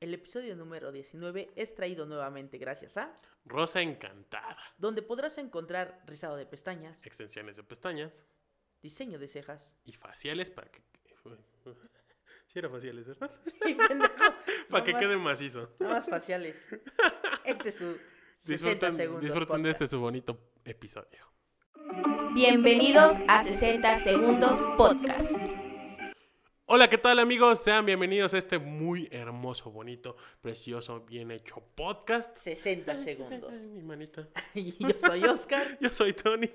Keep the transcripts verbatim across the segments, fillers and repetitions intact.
El episodio número diecinueve es traído nuevamente gracias a... Rosa Encantada. Donde podrás encontrar rizado de pestañas, extensiones de pestañas, diseño de cejas y faciales para que... Sí era faciales, ¿verdad? Sí, pendejo. Para que quede macizo. Nada más faciales. Este es su sesenta segundos. Disfruten de este su bonito episodio. Bienvenidos a sesenta Segundos Podcast. Hola, ¿qué tal, amigos? Sean bienvenidos a este muy hermoso, bonito, precioso, bien hecho podcast. sesenta segundos. Ay, mi manita. Y yo soy Oscar. Yo soy Tony.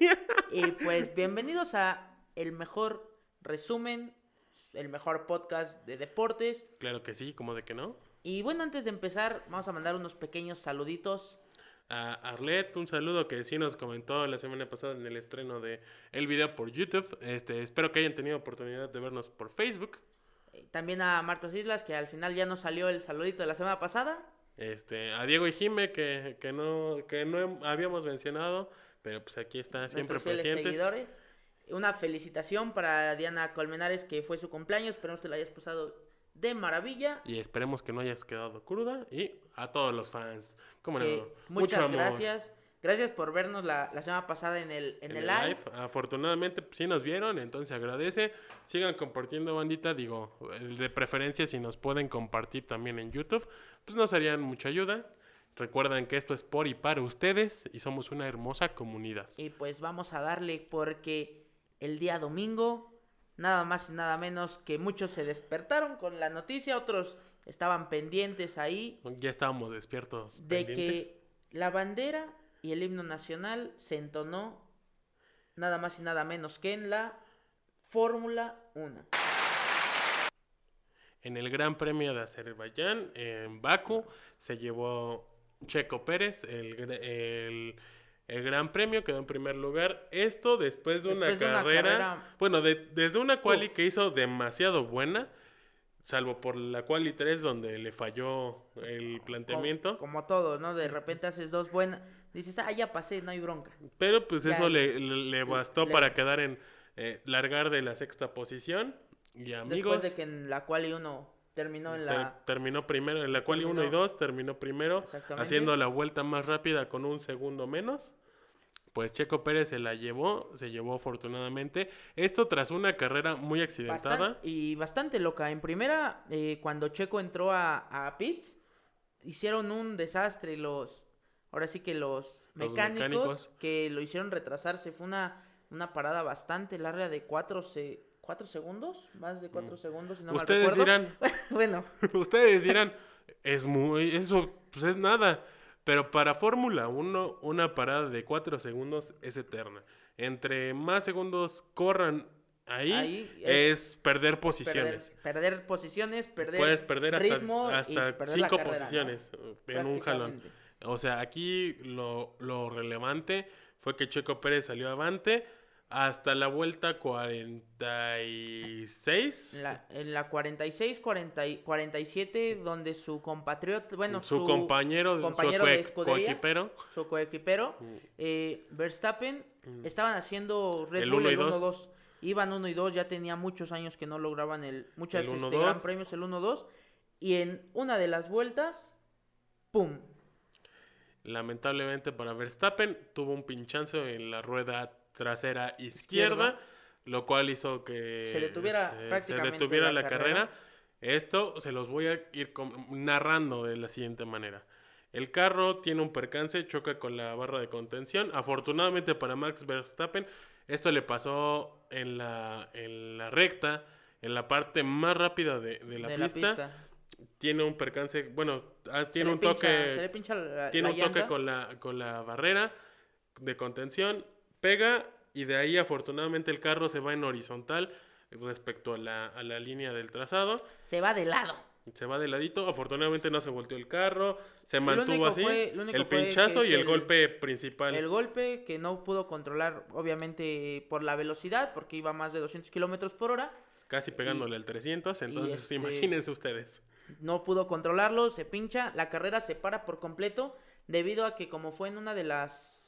Y pues, bienvenidos a el mejor resumen, el mejor podcast de deportes. Claro que sí, ¿cómo de que no? Y bueno, antes de empezar, vamos a mandar unos pequeños saluditos. A Arlet, un saludo que sí nos comentó la semana pasada en el estreno de el video por YouTube. Este, espero que hayan tenido oportunidad de vernos por Facebook. También a Marcos Islas, que al final ya nos salió el saludito de la semana pasada. Este, a Diego y Jime, que, que, no, que no habíamos mencionado, pero pues aquí está siempre presentes. Seguidores. Una felicitación para Diana Colmenares, que fue su cumpleaños. Esperemos que la hayas pasado de maravilla. Y esperemos que no hayas quedado cruda. Y a todos los fans. ¿Cómo no? Muchas Mucho amor. gracias. Gracias por vernos la, la semana pasada en el, en en el, el live. live. Afortunadamente sí nos vieron, entonces agradece. Sigan compartiendo, bandita. Digo, de preferencia si nos pueden compartir también en YouTube, pues nos harían mucha ayuda. Recuerden que esto es por y para ustedes y somos una hermosa comunidad. Y pues vamos a darle porque el día domingo... Nada más y nada menos que muchos se despertaron con la noticia, otros estaban pendientes ahí. Ya estábamos despiertos. De pendientes. Que la bandera y el himno nacional se entonó nada más y nada menos que en la Fórmula uno. En el Gran Premio de Azerbaiyán, en Bakú, se llevó Checo Pérez el... el El Gran Premio quedó en primer lugar. Esto después de, después una, de carrera, una carrera... Bueno, de, desde una quali Uf. que hizo demasiado buena, salvo por la quali tres donde le falló el planteamiento. Como, como todo, ¿no? De repente haces dos buenas, dices, ah, ya pasé, no hay bronca. Pero pues ya, eso le, le, le bastó le, para quedar en... Eh, largar de la sexta posición. Y amigos... Después de que en la quali uno... Terminó en la... Ter, terminó primero, en la quali uno y dos terminó primero, haciendo la vuelta más rápida con un segundo menos. Pues Checo Pérez se la llevó, se llevó afortunadamente. Esto tras una carrera muy accidentada. Bastante, y bastante loca. En primera, eh, cuando Checo entró a, a pits, hicieron un desastre los... Ahora sí que los mecánicos, los mecánicos. que lo hicieron retrasarse. Fue una, una parada bastante larga de cuatro se... ¿Cuatro segundos? Más de cuatro segundos, si no mal recuerdo. Ustedes dirán... Bueno. Ustedes dirán, es muy... Eso, pues es nada. Pero para Fórmula uno, una parada de cuatro segundos es eterna. Entre más segundos corran ahí, ahí es, es perder posiciones. Perder, perder posiciones, perder Puedes perder hasta, ritmo hasta perder cinco carrera, posiciones ¿no? en un jalón. O sea, aquí lo, lo relevante fue que Checo Pérez salió avante... Hasta la vuelta cuarenta y seis. La, en la cuarenta y seis, cuarenta y siete, donde su compatriota, bueno, su, su compañero, compañero su de escudería, coequipero. Su coequipero, eh, Verstappen, mm. estaban haciendo Red Bull el uno dos. Iban uno y dos, ya tenía muchos años que no lograban el, muchas el este, gran premios el uno dos. Y en una de las vueltas, ¡pum! Lamentablemente para Verstappen, tuvo un pinchazo en la rueda trasera izquierda, izquierda, lo cual hizo que se detuviera, se, prácticamente se detuviera la, la carrera. carrera. Esto se los voy a ir narrando de la siguiente manera. El carro tiene un percance, choca con la barra de contención. Afortunadamente para Max Verstappen, esto le pasó en la, en la recta, en la parte más rápida de, de, la, de pista. la pista. Tiene un percance, bueno, tiene se un pincha, toque, se le pincha la, tiene la un llanta. toque con la, con la barrera de contención. Pega y de ahí afortunadamente el carro se va en horizontal respecto a la, a la línea del trazado. Se va de lado. Se va de ladito. Afortunadamente no se volteó el carro. Se mantuvo así. Fue, el pinchazo y el, el golpe principal. El golpe que no pudo controlar obviamente por la velocidad porque iba a más de doscientos kilómetros por hora. Casi pegándole y, al trescientos. Entonces este, imagínense ustedes. No pudo controlarlo. Se pincha. La carrera se para por completo debido a que como fue en una de las...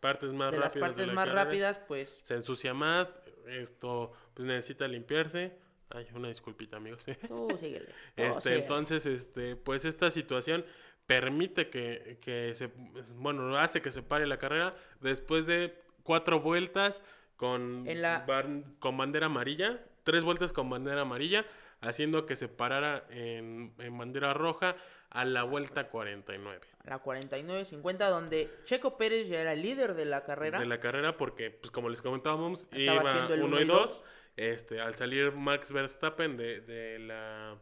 partes más de rápidas las partes de la más carrera, rápidas pues se ensucia más, esto pues necesita limpiarse, Ay, una disculpita, amigos. Tú síguele. Tú este, síguele. Entonces, este, pues esta situación permite que, que se, bueno, hace que se pare la carrera después de cuatro vueltas con, la... ban, con bandera amarilla, tres vueltas con bandera amarilla, haciendo que se parara en, en bandera roja a la vuelta cuarenta y nueve. La cuarenta y nueve cincuenta, donde Checo Pérez ya era líder de la carrera. De la carrera porque, pues como les comentábamos, estaba iba uno y dos. Este, al salir Max Verstappen de, de la...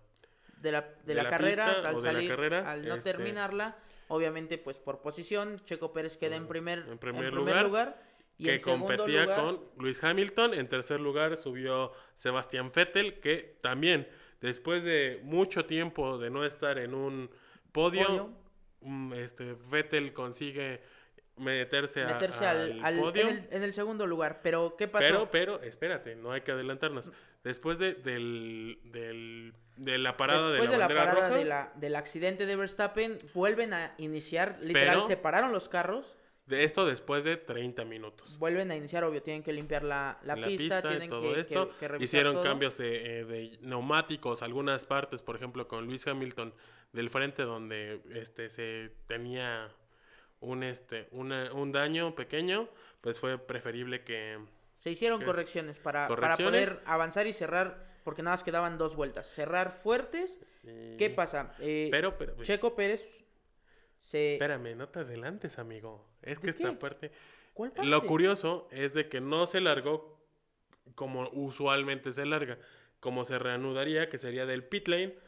De la, de de la, la carrera, pista, al salir, la carrera, al no este... terminarla, obviamente, pues por posición, Checo Pérez queda en primer, en primer, en primer lugar, lugar y que en competía lugar... con Lewis Hamilton. En tercer lugar subió Sebastián Vettel, que también, después de mucho tiempo de no estar en un podio, podio. Este, Vettel consigue meterse, meterse a, al, al podio. En el, en el segundo lugar, pero ¿qué pasó? Pero, pero, espérate, no hay que adelantarnos. Después de, del, del, de la parada Después de la, de la parada roja, de la, del accidente de Verstappen, vuelven a iniciar, literal, separaron los carros. De esto después de treinta minutos. Vuelven a iniciar, obvio, tienen que limpiar la, la, la pista, pista, tienen todo que, esto. Que, que Hicieron todo. cambios de, de neumáticos, algunas partes, por ejemplo, con Lewis Hamilton del frente, donde este se tenía un este una, un daño pequeño, pues fue preferible que... Se hicieron que, correcciones, para, correcciones para poder avanzar y cerrar, porque nada más quedaban dos vueltas. Cerrar fuertes, y... ¿qué pasa? Eh, pero, pero, pues, Checo Pérez... Se... Espérame, no te adelantes, amigo. Es que esta parte... ¿Cuál parte? Lo curioso es de que no se largó como usualmente se larga, como se reanudaría, que sería del pit lane,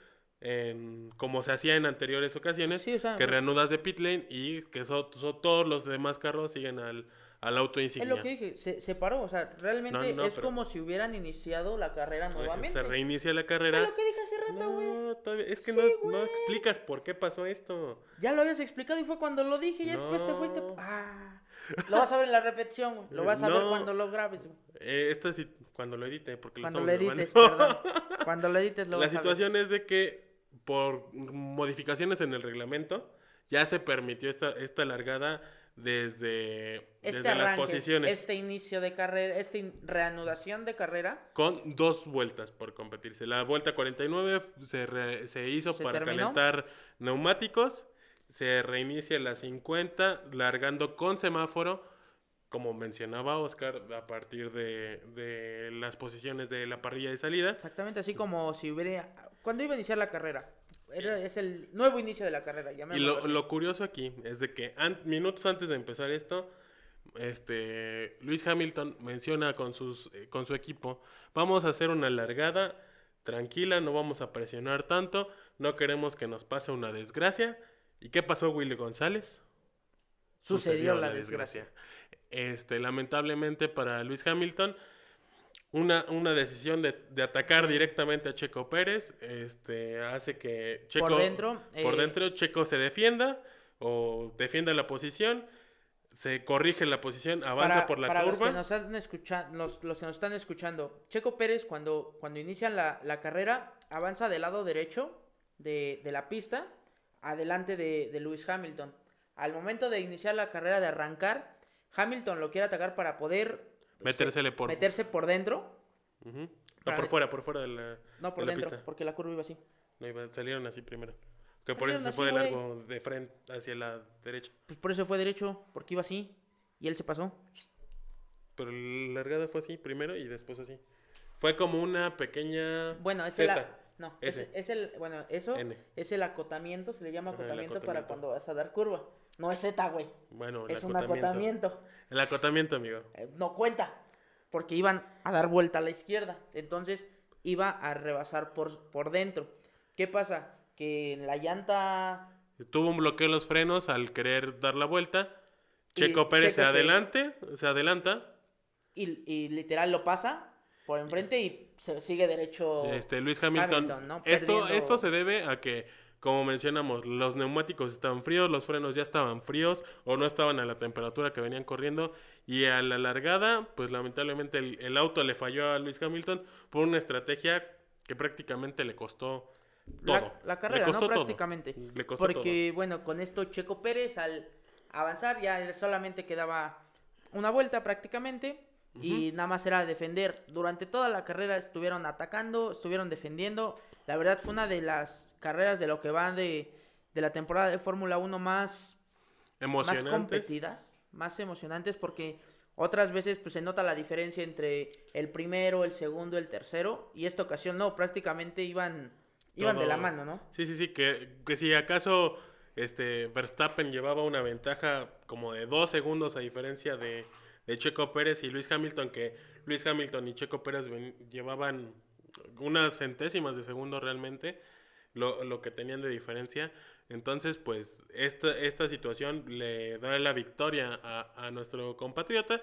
en... como se hacía en anteriores ocasiones, sí, o sea, que reanudas de pit lane y que so, so, todos los demás carros siguen al, al auto insignia. Es lo que dije, se, se paró, o sea, realmente no, no, es pero... como si hubieran iniciado la carrera nuevamente. Se reinicia la carrera. Es lo que dije hace rato, güey. No. Es que sí, no, no explicas por qué pasó esto. Ya lo habías explicado y fue cuando lo dije. Ya no. después te fuiste. Ah, lo vas a ver en la repetición, güey. Lo vas a no. ver cuando lo grabes. Eh, esto sí, cuando lo edite, porque lo estamos grabando. Cuando lo edites, perdón. Cuando lo edites, lo la vas a ver. La situación es de que por modificaciones en el reglamento ya se permitió esta, esta largada desde, este desde arranque, las posiciones. Este inicio de carrera, esta reanudación de carrera. Con dos vueltas por competirse. La vuelta cuarenta y nueve se, re, se hizo ¿Se para terminó? calentar neumáticos. Se reinicia la cincuenta, largando con semáforo, como mencionaba Oscar, a partir de, de las posiciones de la parrilla de salida. Exactamente, así como si hubiera... ¿Cuándo iba a iniciar la carrera? Era, es el nuevo inicio de la carrera. Ya me y lo, lo curioso aquí es de que an- minutos antes de empezar esto, este, Lewis Hamilton menciona con, sus, eh, con su equipo, vamos a hacer una largada tranquila, no vamos a presionar tanto, no queremos que nos pase una desgracia. ¿Y qué pasó, Willy González? Sucedió, Sucedió la, la desgracia. desgracia. Este, lamentablemente para Lewis Hamilton... Una, una decisión de, de atacar directamente a Checo Pérez este, hace que Checo por dentro, eh, por dentro Checo se defienda o defienda la posición, se corrige la posición, avanza para, por la para curva. Para los que nos están escuchando, los, los que nos están escuchando, Checo Pérez cuando, cuando inicia la, la carrera avanza del lado derecho de, de la pista, adelante de, de Lewis Hamilton. Al momento de iniciar la carrera, de arrancar, Hamilton lo quiere atacar para poder... Metérsele por... Meterse por dentro. Uh-huh. No, por fuera, por fuera de la No, por de dentro, la pista. Porque la curva iba así. No, iba, salieron así primero. Que por eso se fue de largo, de frente, hacia la derecha. Pues por eso fue derecho, porque iba así. Y él se pasó. Pero la largada fue así primero y después así. Fue como una pequeña... Bueno, es el... No, es, es el... Bueno, eso N. es el acotamiento, se le llama acotamiento, Ajá, acotamiento para cuando vas a dar curva. No es Z, güey. Bueno, el es acotamiento. un acotamiento. El acotamiento, amigo. Eh, no cuenta, porque iban a dar vuelta a la izquierda. Entonces, iba a rebasar por, por dentro. ¿Qué pasa? Que la llanta... Tuvo un bloqueo en los frenos al querer dar la vuelta. Checo Pérez se, adelante, se adelanta. Y, y literal lo pasa por enfrente y se sigue derecho este, Lewis Hamilton. Hamilton ¿no? esto, Perdiendo... esto se debe a que... Como mencionamos, los neumáticos estaban fríos, los frenos ya estaban fríos o no estaban a la temperatura que venían corriendo. Y a la largada, pues lamentablemente el, el auto le falló a Lewis Hamilton por una estrategia que prácticamente le costó todo. La, la carrera, le costó ¿no? Todo. Prácticamente. Le costó Porque, todo. bueno, con esto Checo Pérez al avanzar ya solamente quedaba una vuelta prácticamente. Uh-huh. Y nada más era defender. Durante toda la carrera estuvieron atacando, estuvieron defendiendo. La verdad fue una de las carreras de lo que van de, de la temporada de Fórmula uno más, más competidas, más emocionantes, porque otras veces pues, se nota la diferencia entre el primero, el segundo, el tercero. Y esta ocasión no, prácticamente iban, iban de la mano, ¿no? Sí, sí, sí, que, que si acaso este Verstappen llevaba una ventaja como de dos segundos a diferencia de... de Checo Pérez y Lewis Hamilton, que Lewis Hamilton y Checo Pérez ven, llevaban unas centésimas de segundo realmente lo, lo que tenían de diferencia. Entonces, pues, esta, esta situación le da la victoria a, a nuestro compatriota,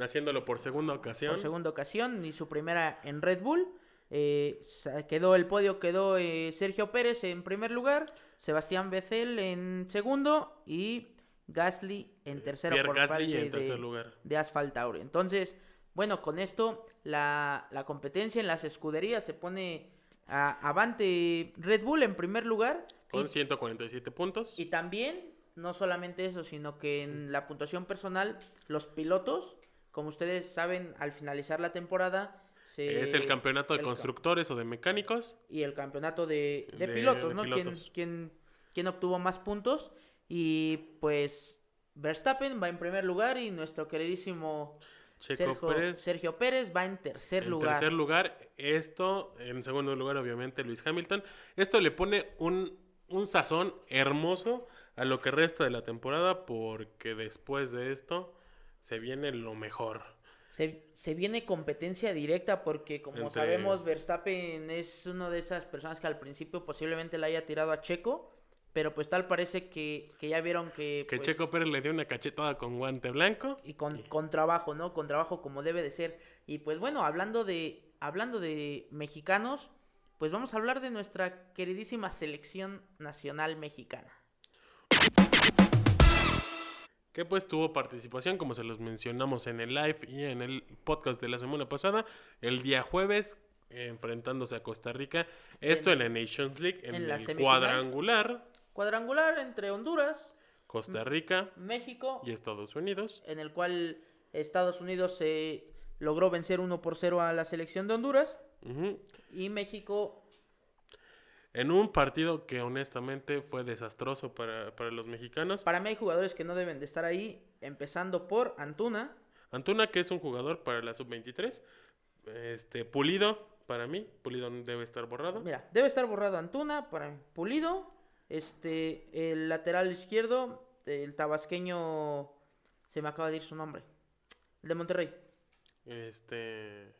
haciéndolo por segunda ocasión. Por segunda ocasión, y su primera en Red Bull. Eh, quedó el podio, quedó eh, Sergio Pérez en primer lugar, Sebastián Vettel en segundo y... Gasly en tercero Pierre por Gasly parte en tercer de, lugar. de Asphalt Tauri. Entonces, bueno, con esto la, la competencia en las escuderías se pone a, avante Red Bull en primer lugar. Con y, ciento cuarenta y siete puntos. Y también, no solamente eso, sino que en la puntuación personal, los pilotos, como ustedes saben, al finalizar la temporada... Se, es el campeonato de el, constructores o de mecánicos. Y el campeonato de, de, de pilotos, de ¿no? Pilotos. ¿Quién, quién, quién obtuvo más puntos? Y pues Verstappen va en primer lugar y nuestro queridísimo Sergio Pérez. Sergio Pérez va en tercer en lugar. En tercer lugar, esto, en segundo lugar obviamente Lewis Hamilton. Esto le pone un, un sazón hermoso a lo que resta de la temporada porque después de esto se viene lo mejor. Se, se viene competencia directa porque como Entre... sabemos Verstappen es una de esas personas que al principio posiblemente la haya tirado a Checo. Pero pues tal parece que, que ya vieron que... Que pues, Checo Pérez le dio una cachetada con guante blanco. Y con, con trabajo, ¿no? Con trabajo como debe de ser. Y pues bueno, hablando de hablando de mexicanos, pues vamos a hablar de nuestra queridísima selección nacional mexicana. Que pues tuvo participación, como se los mencionamos en el live y en el podcast de la semana pasada, el día jueves, enfrentándose a Costa Rica. Esto en, en la Nations League, en, en el cuadrangular. Cuadrangular entre Honduras, Costa Rica, México y Estados Unidos. En el cual Estados Unidos se logró vencer uno por cero a la selección de Honduras. Uh-huh. Y México... En un partido que honestamente fue desastroso para, para los mexicanos. Para mí hay jugadores que no deben de estar ahí, empezando por Antuna. Antuna, que es un jugador para la sub veintitrés. Este, Pulido, para mí. Pulido debe estar borrado. Mira, debe estar borrado Antuna, para mí. Pulido... Este, el lateral izquierdo, el tabasqueño, se me acaba de ir su nombre, el de Monterrey. Este...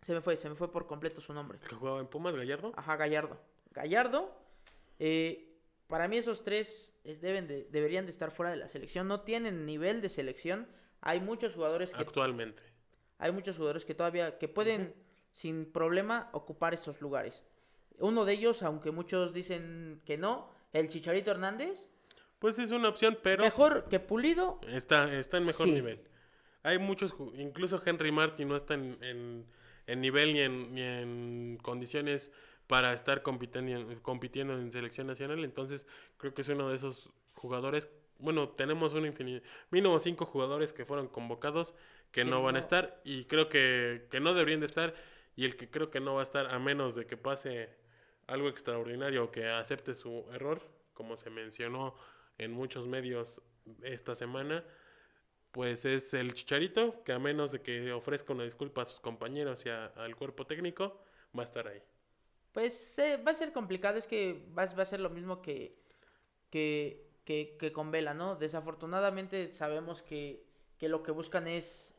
Se me fue, se me fue por completo su nombre. ¿Que jugaba en Pumas, Gallardo? Ajá, Gallardo. Gallardo, eh, para mí esos tres deben de, deberían de estar fuera de la selección, no tienen nivel de selección. Hay muchos jugadores que... Actualmente. Hay muchos jugadores que todavía, que pueden, uh-huh, sin problema, ocupar esos lugares. Uno de ellos, aunque muchos dicen que no, el Chicharito Hernández. Pues es una opción, pero... Mejor que Pulido. Está, está en mejor sí. nivel. Hay muchos, incluso Henry Martin no está en, en, en nivel ni en, ni en condiciones para estar compitiendo, compitiendo en selección nacional. Entonces, creo que es uno de esos jugadores... Bueno, tenemos una infinidad, mínimo cinco jugadores que fueron convocados que sí, no van no. a estar. Y creo que, que no deberían de estar. Y el que creo que no va a estar a menos de que pase... algo extraordinario, que acepte su error, como se mencionó en muchos medios esta semana, pues es el Chicharito, que a menos de que ofrezca una disculpa a sus compañeros y a, al cuerpo técnico, va a estar ahí. Pues eh, va a ser complicado, es que va, va a ser lo mismo que, que, que, que con Vela, ¿no? Desafortunadamente sabemos que, que lo que buscan es,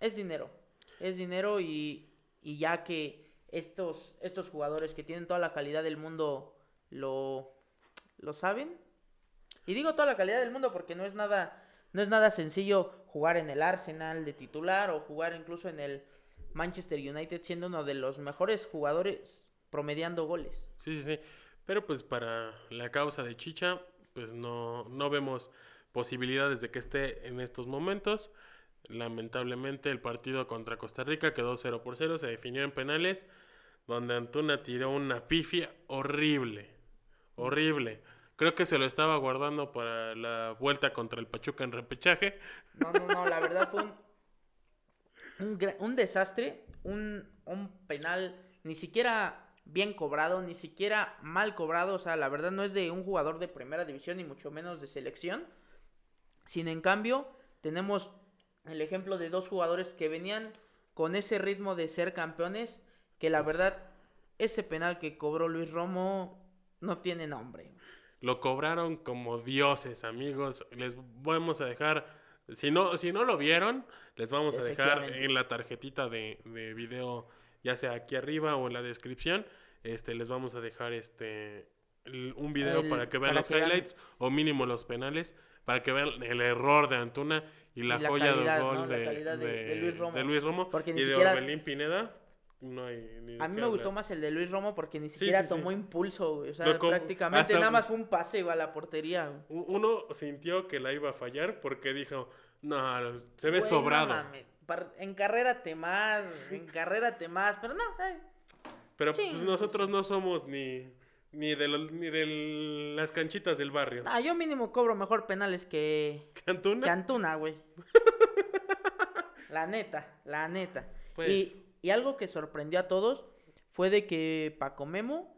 es dinero, es dinero y, y ya que... Estos, estos jugadores que tienen toda la calidad del mundo lo, lo saben. Y digo toda la calidad del mundo porque no es nada, no es nada sencillo jugar en el Arsenal de titular o jugar incluso en el Manchester United siendo uno de los mejores jugadores promediando goles. Sí, sí, sí. Pero pues para la causa de Chicha, pues no, no vemos posibilidades de que esté en estos momentos. Lamentablemente el partido contra Costa Rica quedó cero por cero, se definió en penales, donde Antuna tiró una pifia horrible, horrible. Creo que se lo estaba guardando para la vuelta contra el Pachuca en repechaje. No, no, no, la verdad fue un un, un desastre, un, un penal ni siquiera bien cobrado, ni siquiera mal cobrado. O sea, la verdad no es de un jugador de primera división, ni mucho menos de selección. Sin en cambio, tenemos el ejemplo de dos jugadores que venían con ese ritmo de ser campeones, que la verdad, ese penal que cobró Luis Romo no tiene nombre. Lo cobraron como dioses, amigos. Les vamos a dejar... Si no, si no lo vieron, les vamos a dejar en la tarjetita de, de video, ya sea aquí arriba o en la descripción, este, les vamos a dejar este el, un video el, para que vean para los que highlights vean... o mínimo los penales, para que vean el error de Antuna y la, y la joya calidad, del gol ¿no? de, de, de, de, Luis Romo. de Luis Romo porque ni y siquiera... de Orbelín Pineda. No hay ni a mí me hablar. Gustó más el de Luis Romo porque ni siquiera sí, sí, tomó sí. impulso, o sea, no, como, prácticamente nada más fue un pase a la portería. Uno sintió que la iba a fallar porque dijo, no, se ve bueno, sobrado. Mame, par, encarrérate más, encarrérate más, pero no. Eh. Pero sí, pues, nosotros no somos ni ni de, lo, ni de las canchitas del barrio. Ah, yo mínimo cobro mejor penales que... ¿Cantuna? Cantuna, güey. La neta, la neta. Pues... Y, Y algo que sorprendió a todos fue de que Paco Memo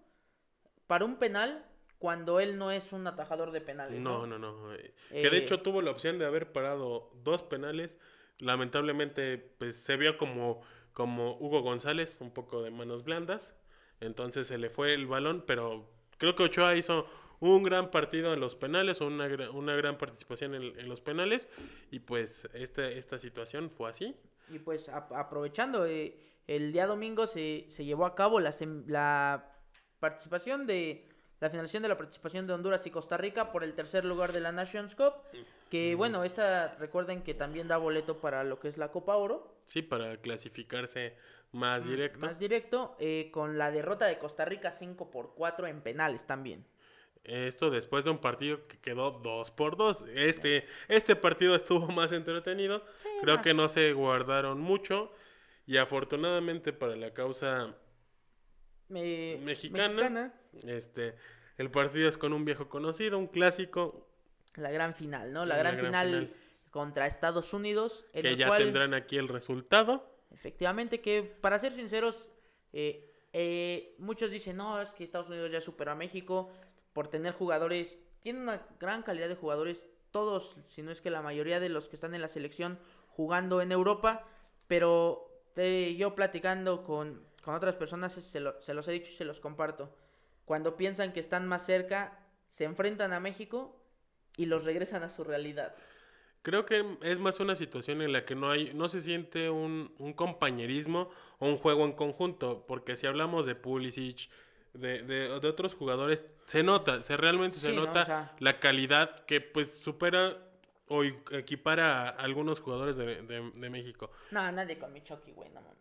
paró un penal cuando él no es un atajador de penales. No, no, no. no. Eh, que de hecho tuvo la opción de haber parado dos penales. Lamentablemente pues, se vio como, como Hugo González, un poco de manos blandas. Entonces se le fue el balón, pero creo que Ochoa hizo un gran partido en los penales, una, una gran participación en, en los penales. Y pues este, esta situación fue así. Y pues a, aprovechando... Eh, el día domingo se, se llevó a cabo la, la participación de la finalización de la participación de Honduras y Costa Rica por el tercer lugar de la Nations Cup, que bueno, esta recuerden que también da boleto para lo que es la Copa Oro. Sí, para clasificarse más directo. Más directo, eh, con la derrota de Costa Rica cinco por cuatro en penales también. Esto después de un partido que quedó dos por dos. Este, este partido estuvo más entretenido, sí, creo más. Que no se guardaron mucho. Y afortunadamente para la causa Me... mexicana, mexicana. Este, el partido es con un viejo conocido, un clásico. La gran final, ¿no? La, gran, la gran final, final contra Estados Unidos. En que el ya cual... tendrán aquí el resultado. Efectivamente, que para ser sinceros, eh, eh, muchos dicen, no, es que Estados Unidos ya superó a México por tener jugadores, tiene una gran calidad de jugadores, todos, si no es que la mayoría de los que están en la selección jugando en Europa, pero... Te, yo platicando con, con otras personas se, lo, se los he dicho y se los comparto. Cuando piensan que están más cerca, se enfrentan a México y los regresan a su realidad. Creo que es más una situación en la que no hay, no se siente un, un compañerismo o un juego en conjunto, porque si hablamos de Pulisic, de, de, de otros jugadores, se nota, se realmente se sí, nota ¿no? o sea, la calidad que pues supera o equipara a algunos jugadores de, de, de México. No, nadie con mi Chucky, güey, no mames.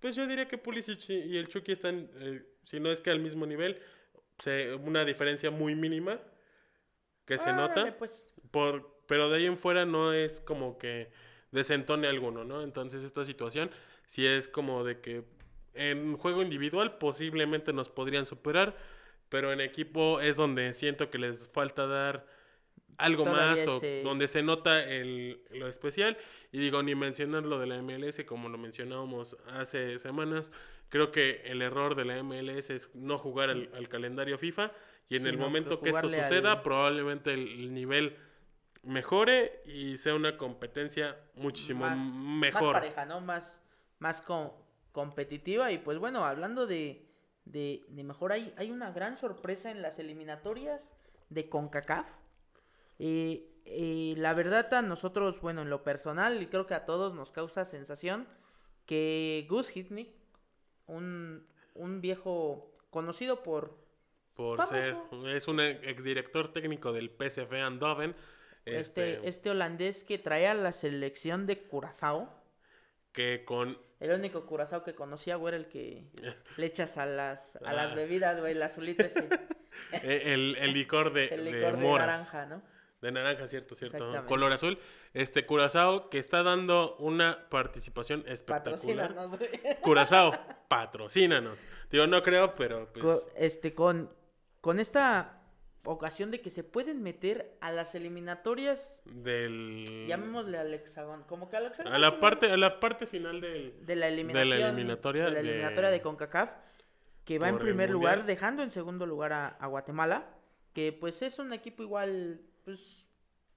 Pues yo diría que Pulisic y el Chucky están, eh, si no es que al mismo nivel, se, una diferencia muy mínima que se Órale, nota. Pues. Por, pero de ahí en fuera no es como que desentone alguno, ¿no? Entonces esta situación sí es como de que en juego individual posiblemente nos podrían superar, pero en equipo es donde siento que les falta dar... algo Todavía más, o se... donde se nota el, lo especial, y digo, ni mencionar lo de la M L S, como lo mencionábamos hace semanas, creo que el error de la M L S es no jugar al, al calendario FIFA, y en sí, el no, momento que esto suceda, al... probablemente el nivel mejore, y sea una competencia muchísimo más, mejor. Más pareja, ¿no? Más, más com- competitiva, y pues bueno, hablando de, de, de mejor, hay, hay una gran sorpresa en las eliminatorias de CONCACAF. Eh, eh, la verdad a nosotros, bueno, en lo personal, y creo que a todos nos causa sensación que Gus Hiddink, un, un viejo conocido por... Por famoso, ser, es un exdirector técnico del P S V Eindhoven. Este, este, este holandés que trae a la selección de Curazao. Que con... El único Curazao que conocía, güey, era el que le echas a las, a las bebidas, güey, el azulito ese. el, el licor de El licor de, de moras. naranja, ¿no? De naranja, cierto, cierto. Color azul. Este Curazao que está dando una participación espectacular. Patrocínanos, güey. Curazao, patrocínanos. Digo, no creo, pero pues... Con, este, con, con esta ocasión de que se pueden meter a las eliminatorias del... Llamémosle al hexagón, como que al hexagón. A la parte, a la parte final del... de la eliminación, de la eliminatoria, de, la eliminatoria de... de CONCACAF, que va en primer lugar, dejando en segundo lugar a, a Guatemala, que pues es un equipo igual, pues,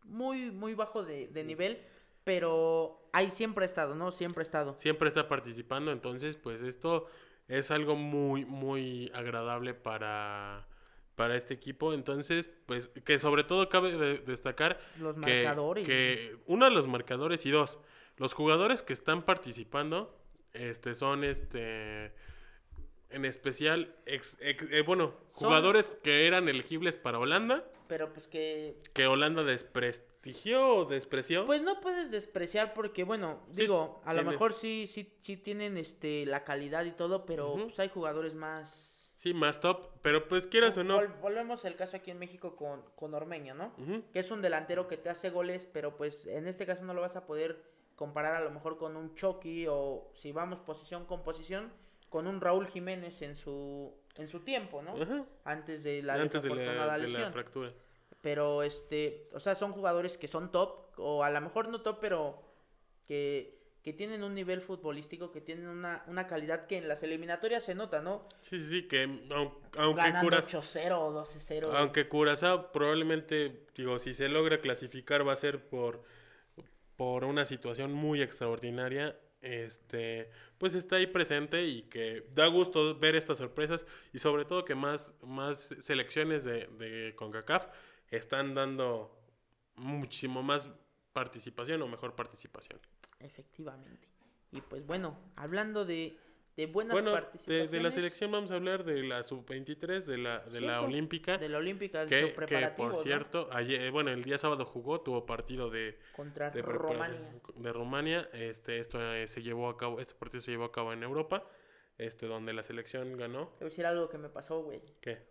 muy, muy bajo de, de nivel, pero ahí siempre ha estado, ¿no? Siempre ha estado. Siempre está participando, entonces, pues, esto es algo muy, muy agradable para... para este equipo. Entonces, pues, que sobre todo cabe de destacar los que, marcadores. Que uno, los marcadores, y dos, los jugadores que están participando, este, son, este, en especial, ex, ex, eh, bueno, jugadores son... que eran elegibles para Holanda, pero pues que... que Holanda desprestigió o despreció. Pues no puedes despreciar porque, bueno, sí, digo, a tienes... lo mejor sí, sí, sí tienen, este, la calidad y todo, pero uh-huh. pues hay jugadores más... Sí, más top, pero pues quieras o no. Vol- volvemos al caso aquí en México con, con Ormeño, ¿no? Uh-huh. Que es un delantero que te hace goles, pero pues en este caso no lo vas a poder comparar a lo mejor con un Chucky o, si vamos posición con posición, con un Raúl Jiménez en su en su tiempo, ¿no? Uh-huh. Antes de la Antes desafortunada de la, lesión. De la fractura. Pero, este, o sea, son jugadores que son top, o a lo mejor no top, pero que... que tienen un nivel futbolístico, que tienen una, una calidad que en las eliminatorias se nota, ¿no? Sí, sí, sí, que aunque... ganando Curazao, ocho cero o doce cero. Aunque Curazao probablemente, digo, si se logra clasificar va a ser por, por una situación muy extraordinaria, este, pues está ahí presente y que da gusto ver estas sorpresas y sobre todo que más, más selecciones de, de CONCACAF están dando muchísimo más participación o mejor participación. Efectivamente. Y pues bueno, hablando de, de buenas bueno, participaciones. De, de la selección vamos a hablar de la sub veintitrés, de la, de la olímpica. De la olímpica, que, su preparativo, que por ¿no? cierto, ayer, bueno, el día sábado jugó, tuvo partido de contra de, Rumania. De Rumania, este, esto eh, se llevó a cabo, este partido se llevó a cabo en Europa, este, donde la selección ganó. Te voy a decir algo que me pasó, güey. ¿Qué?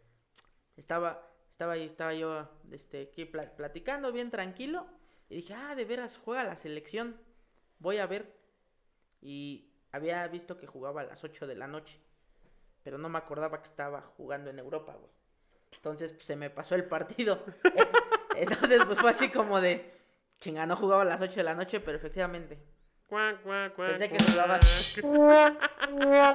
Estaba, estaba ahí, estaba yo este, aquí platicando bien tranquilo, y dije, ah, de veras juega la selección. Voy a ver, y había visto que jugaba a las ocho de la noche, pero no me acordaba que estaba jugando en Europa, güey. Entonces, pues, se me pasó el partido. Entonces, pues, fue así como de, chinga, no jugaba a las ocho de la noche, pero efectivamente. Pensé que jugaba,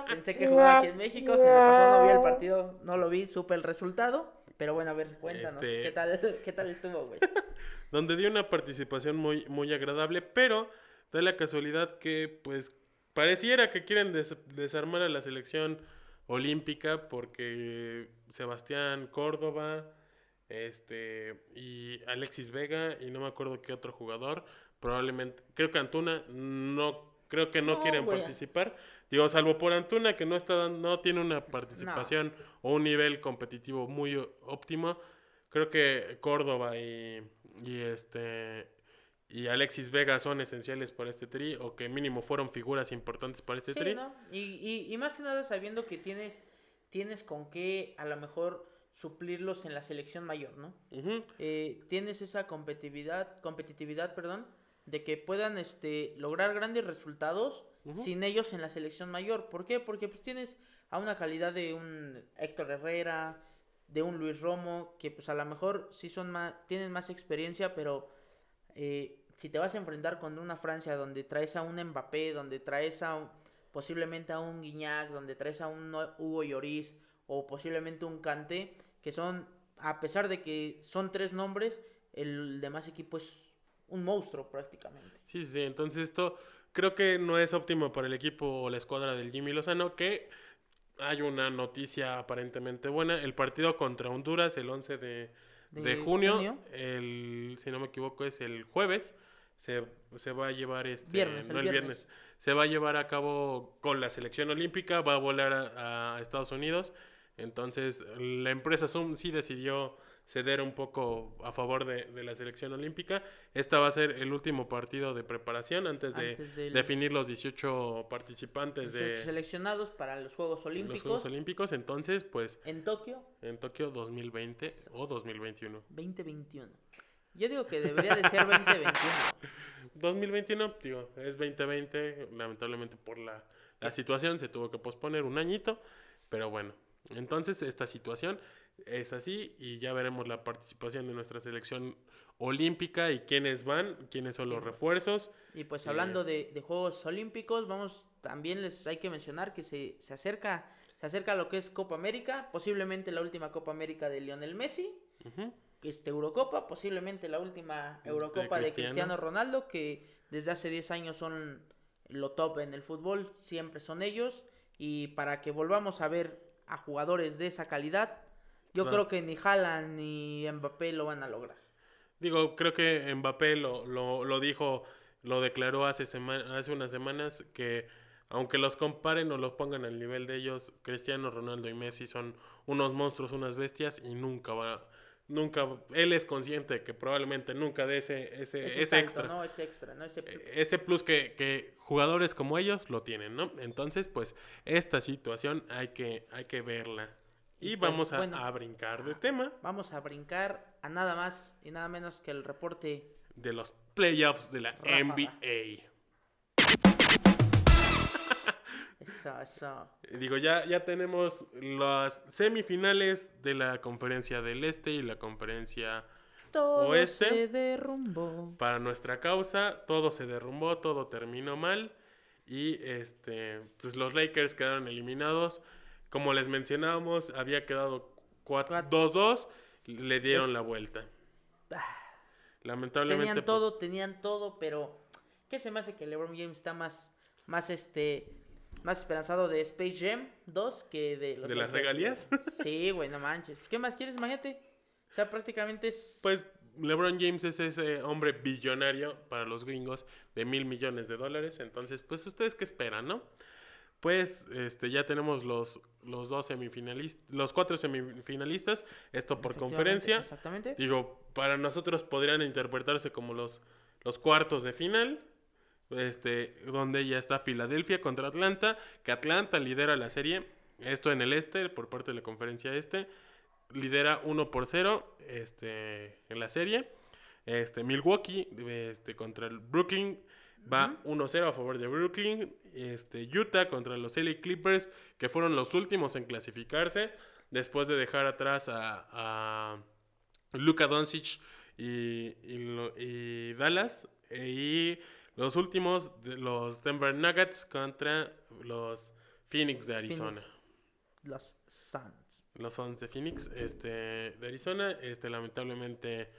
pensé que jugaba aquí en México, se me pasó, no vi el partido, no lo vi, supe el resultado. Pero bueno, a ver, cuéntanos, este... ¿qué tal, qué tal estuvo, güey? Donde dio una participación muy, muy agradable, pero... da la casualidad que, pues, pareciera que quieren des- desarmar a la selección olímpica porque Sebastián Córdoba, este, y Alexis Vega, y no me acuerdo qué otro jugador, probablemente, creo que Antuna, no, creo que no, no quieren güey. participar. Digo, salvo por Antuna, que no está, no tiene una participación no. o un nivel competitivo muy óptimo. Creo que Córdoba y, y este... y Alexis Vega son esenciales para este tri, o que mínimo fueron figuras importantes para este sí, tri. ¿No? Y, y, y más que nada sabiendo que tienes, tienes con qué a lo mejor suplirlos en la selección mayor, ¿no? Uh-huh. Eh, tienes esa competitividad, competitividad, perdón, de que puedan este lograr grandes resultados uh-huh. sin ellos en la selección mayor. ¿Por qué? Porque pues tienes a una calidad de un Héctor Herrera, de un Luis Romo, que pues a lo mejor sí son más, tienen más experiencia, pero eh, si te vas a enfrentar con una Francia donde traes a un Mbappé, donde traes a un, posiblemente a un Guignac, donde traes a un Hugo Lloris o posiblemente un Kanté, que son, a pesar de que son tres nombres, el demás equipo es un monstruo prácticamente. Sí, sí, entonces esto creo que no es óptimo para el equipo o la escuadra del Jimmy Lozano, que hay una noticia aparentemente buena. El partido contra Honduras el once de... de junio, junio. El, si no me equivoco es el jueves, se, se va a llevar este viernes, no el viernes. viernes se va a llevar a cabo con la selección olímpica, va a volar a, a Estados Unidos. Entonces la empresa Zoom sí decidió ceder un poco a favor de, de la selección olímpica. Esta va a ser el último partido de preparación antes de antes del... definir los dieciocho participantes dieciocho de... seleccionados para los Juegos Olímpicos. Los Juegos Olímpicos, entonces, pues... ¿En Tokio? En Tokio dos mil veinte es... o dos mil veintiuno. dos mil veintiuno. Yo digo que debería de ser dos mil veintiuno. dos mil veintiuno, digo, es veinte veinte. Lamentablemente por la, la situación se tuvo que posponer un añito, pero bueno. Entonces, esta situación es así, y ya veremos la participación de nuestra selección olímpica y quiénes van, quiénes son los refuerzos. Y pues hablando eh, de, de Juegos Olímpicos, vamos, también les hay que mencionar que se, se acerca se acerca a lo que es Copa América, posiblemente la última Copa América de Lionel Messi, uh-huh. este Eurocopa, posiblemente la última Eurocopa de Cristiano. de Cristiano Ronaldo, que desde hace diez años son lo top en el fútbol, siempre son ellos, y para que volvamos a ver a jugadores de esa calidad, yo claro. creo que ni Haaland ni Mbappé lo van a lograr. Digo, creo que Mbappé lo, lo, lo dijo, lo declaró hace, semana, hace unas semanas, que aunque los comparen o los pongan al nivel de ellos, Cristiano Ronaldo y Messi son unos monstruos, unas bestias, y nunca va, nunca, él es consciente que probablemente nunca dé ese, ese, ese, ese extra, ¿no? Ese extra, ¿no? Ese plus, ese plus que, que jugadores como ellos lo tienen, ¿no? Entonces, pues, esta situación hay que, hay que verla. Y pues, vamos a, bueno, a brincar de tema. Vamos a brincar a nada más y nada menos que el reporte de los playoffs de la Rafa. N B A. Eso, eso. Digo, ya, ya tenemos las semifinales de la conferencia del este y la conferencia todo oeste. Todo se derrumbó. Para nuestra causa, todo se derrumbó, todo terminó mal. Y este, pues los Lakers quedaron eliminados. Como les mencionábamos, había quedado dos dos, le dieron es... la vuelta. Lamentablemente. Tenían todo, pues... tenían todo, pero ¿qué se me hace que LeBron James está más, más, este, más esperanzado de Space Jam dos que de los... ¿De las regalías? Sí, güey, no manches. ¿Qué más quieres, imagínate? O sea, prácticamente es... Pues LeBron James es ese hombre billonario para los gringos de mil millones de dólares. Entonces, pues, ¿ustedes qué esperan, no? Pues este, ya tenemos los, los dos semifinalistas, los cuatro semifinalistas, esto por conferencia. Exactamente. Digo, para nosotros podrían interpretarse como los, los cuartos de final, este, donde ya está Filadelfia contra Atlanta, que Atlanta lidera la serie, esto en el este, por parte de la conferencia este, lidera uno por cero este, en la serie. Este, Milwaukee este, contra el Brooklyn, va uh-huh. uno cero a favor de Brooklyn. Este, Utah contra los L A Clippers, que fueron los últimos en clasificarse después de dejar atrás a, a Luka Doncic y, y, y Dallas. Y los últimos, los Denver Nuggets contra los Phoenix de Arizona. Phoenix. Los Suns. Los Suns de Phoenix este, de Arizona. Este, lamentablemente...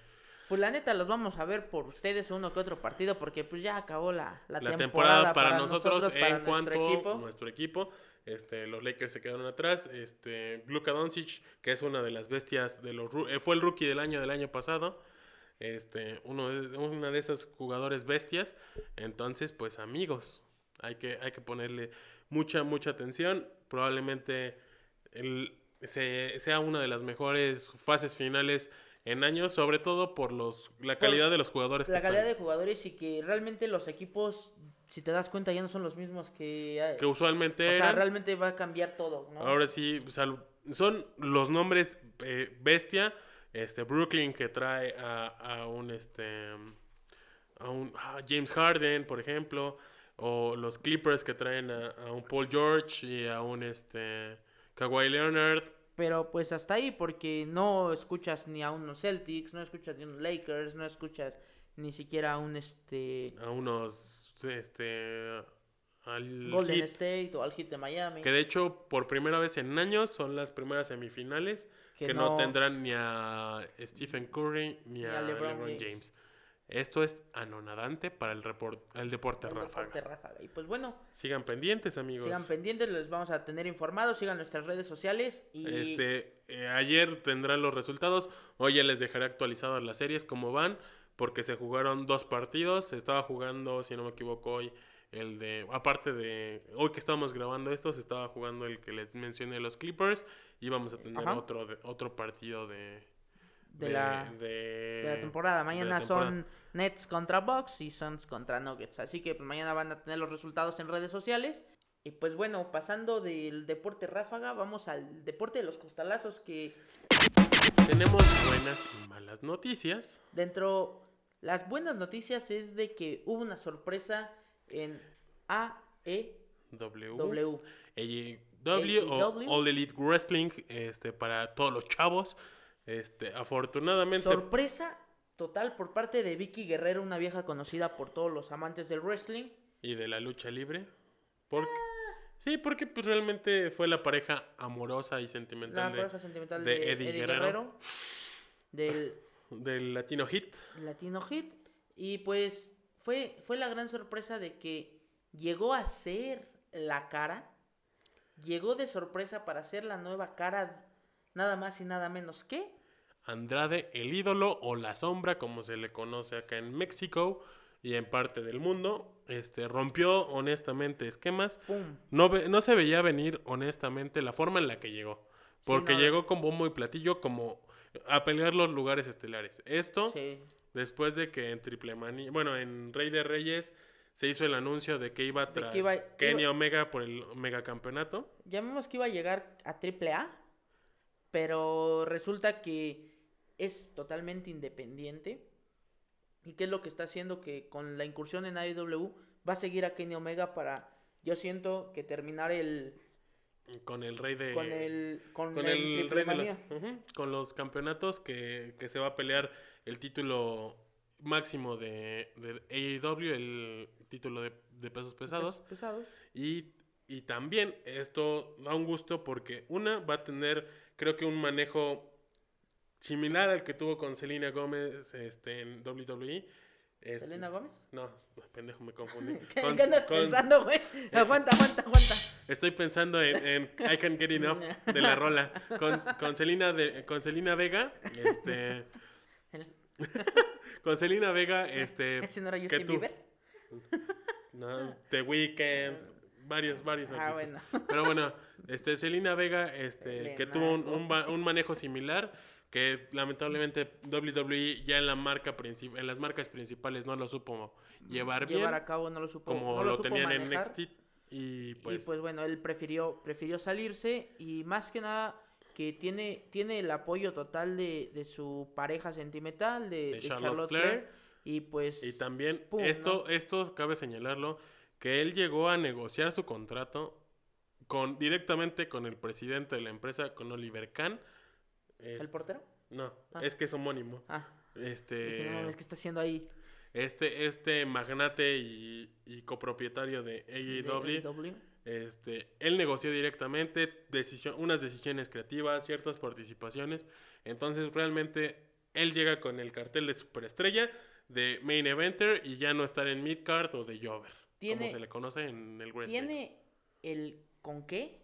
Pues la neta los vamos a ver por ustedes uno que otro partido, porque pues ya acabó la, la, la temporada, temporada para, para nosotros, nosotros para en cuanto nuestro equipo. Nuestro equipo este, los Lakers se quedaron atrás. Este, Luka Doncic, que es una de las bestias, de los fue el rookie del año del año pasado, este, uno una de esas jugadores bestias. Entonces, pues amigos, hay que, hay que ponerle mucha, mucha atención. Probablemente el, se, sea una de las mejores fases finales en años, sobre todo por los la calidad por de los jugadores. La que calidad están. de jugadores y que realmente los equipos, si te das cuenta, ya no son los mismos que... Que usualmente O eran. sea, realmente va a cambiar todo, ¿no? Ahora sí, o sea, son los nombres eh, bestia. Este, Brooklyn, que trae a, a un... este a un a James Harden, por ejemplo. O los Clippers, que traen a, a un Paul George y a un este Kawhi Leonard. Pero pues hasta ahí, porque no escuchas ni a unos Celtics, no escuchas ni a unos Lakers, no escuchas ni siquiera a un este... A unos... este... Al Golden Heat. State o al Heat de Miami. Que de hecho, por primera vez en años, son las primeras semifinales que, que no... no tendrán ni a Stephen Curry ni, ni a, a LeBron, LeBron James. James. Esto es anonadante para el, report, el deporte el ráfaga. Deporte ráfaga. Y pues bueno. Sigan pendientes, amigos. Sigan pendientes, los vamos a tener informados. Sigan nuestras redes sociales. Y... Este, eh, ayer tendrán los resultados. Hoy ya les dejaré actualizadas las series, cómo van, porque se jugaron dos partidos. Se estaba jugando, si no me equivoco, hoy el de... Aparte de... Hoy que estamos grabando esto, se estaba jugando el que les mencioné, los Clippers. Y vamos a tener Ajá. otro otro partido de... De, de, la, de, de la temporada. Mañana la temporada. Son Nets contra Bucks y Suns contra Nuggets. Así que pues, mañana van a tener los resultados en redes sociales. Y pues bueno, pasando del deporte ráfaga, vamos al deporte de los costalazos, que tenemos buenas y malas noticias. Dentro, las buenas noticias es de que hubo una sorpresa en A E W. A E W o All Elite Wrestling, este, para todos los chavos. Este, afortunadamente. Sorpresa total por parte de Vicky Guerrero, una vieja conocida por todos los amantes del wrestling y de la lucha libre. Porque, ah. Sí, porque pues realmente fue la pareja amorosa y sentimental, la de, sentimental de, de Eddie, Eddie Guerrero. Guerrero del, del Latino Hit. Latino Hit. Y pues fue, fue la gran sorpresa de que llegó a ser la cara. Llegó de sorpresa para ser la nueva cara, nada más y nada menos que Andrade, el ídolo o la sombra, como se le conoce acá en México y en parte del mundo. Este, rompió honestamente esquemas. No, ve, no se veía venir honestamente la forma en la que llegó. Porque sí, no, llegó con bombo y platillo como a pelear los lugares estelares. Esto, sí, después de que en Triple Manía, bueno, en Rey de Reyes, se hizo el anuncio de que iba tras que iba, Kenny iba, Omega por el megacampeonato. Llamemos que iba a llegar a Triple A, pero resulta que es totalmente independiente. ¿Y qué es lo que está haciendo? Que con la incursión en A E W va a seguir a Kenny Omega para, yo siento, que terminar el... Con el rey de... Con el, con con el, el rey de los, uh-huh, con los campeonatos que, que se va a pelear el título máximo de, de A E W, el título de, de pesos pesados. Pesos pesados. Y, y también esto da un gusto porque una va a tener, creo que, un manejo similar al que tuvo con Selena Gómez este, en W W E. Este, ¿Selena Gómez? No, pendejo, me confundí. ¿Qué con, andas con... pensando, güey? Aguanta, aguanta, aguanta. Estoy pensando en, en I Can't Get Enough de la rola. Con, con, Selena, de, con Selena Vega, este... Con Selena Vega, este... ¿Ese no era Justin Bieber? No, The Weeknd, varios, varios artistas. Ah, bueno. Pero bueno, este, Selena Vega, este, Elena, que tuvo un, un, un manejo similar, que lamentablemente W W E ya en la marca princip- en las marcas principales no lo supo llevar, llevar bien. Llevar a cabo no lo supo. Como no lo, lo tenían manejar, en N X T. Y pues... y pues bueno, él prefirió, prefirió salirse, y más que nada... que tiene, tiene el apoyo total de, de su pareja sentimental, de, de, de Charlotte, Charlotte Flair. Flair, y pues... Y también, pum, esto, ¿no? Esto cabe señalarlo, que él llegó a negociar su contrato con, directamente con el presidente de la empresa, con Oliver Kahn. Es, ¿el portero? No, ah. es que es homónimo. Ah, este, no, es que está haciendo ahí... Este, este magnate y, y copropietario de A E W... Este, él negoció directamente decisión, unas decisiones creativas, ciertas participaciones. Entonces realmente él llega con el cartel de superestrella, de main eventer, y ya no estar en midcard o de jover, como se le conoce en el wrestling. Tiene el con qué,